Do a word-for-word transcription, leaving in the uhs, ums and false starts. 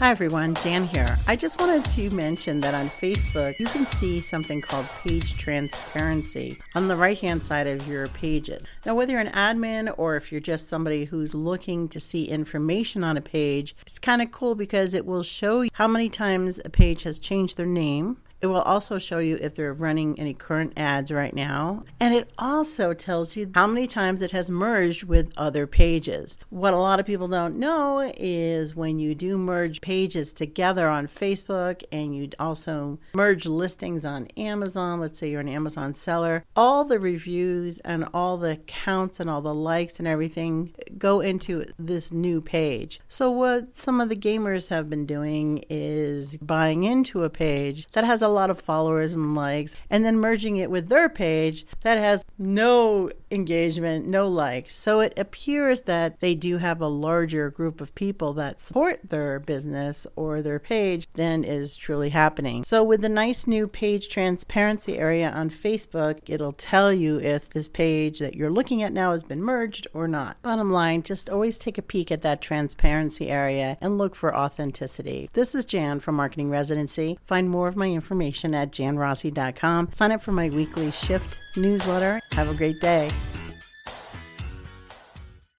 Hi everyone, Jan here. I just wanted to mention that on Facebook, you can see something called page transparency on the right-hand side of your pages. Now, whether you're an admin or if you're just somebody who's looking to see information on a page, it's kind of cool because it will show you how many times a page has changed their name. It will also show you if they're running any current ads right now. And it also tells you how many times it has merged with other pages. What a lot of people don't know is when you do merge pages together on Facebook and you also merge listings on Amazon, let's say you're an Amazon seller, all the reviews and all the counts and all the likes and everything go into this new page. So what some of the gamers have been doing is buying into a page that has a a lot of followers and likes, and then merging it with their page that has no engagement, no likes. So it appears that they do have a larger group of people that support their business or their page than is truly happening. So with the nice new page transparency area on Facebook, it'll tell you if this page that you're looking at now has been merged or not. Bottom line, just always take a peek at that transparency area and look for authenticity. This is Jan from Marketing Residency. Find more of my information information at jan rossi dot com. Sign up for my weekly Shift newsletter. Have a great day.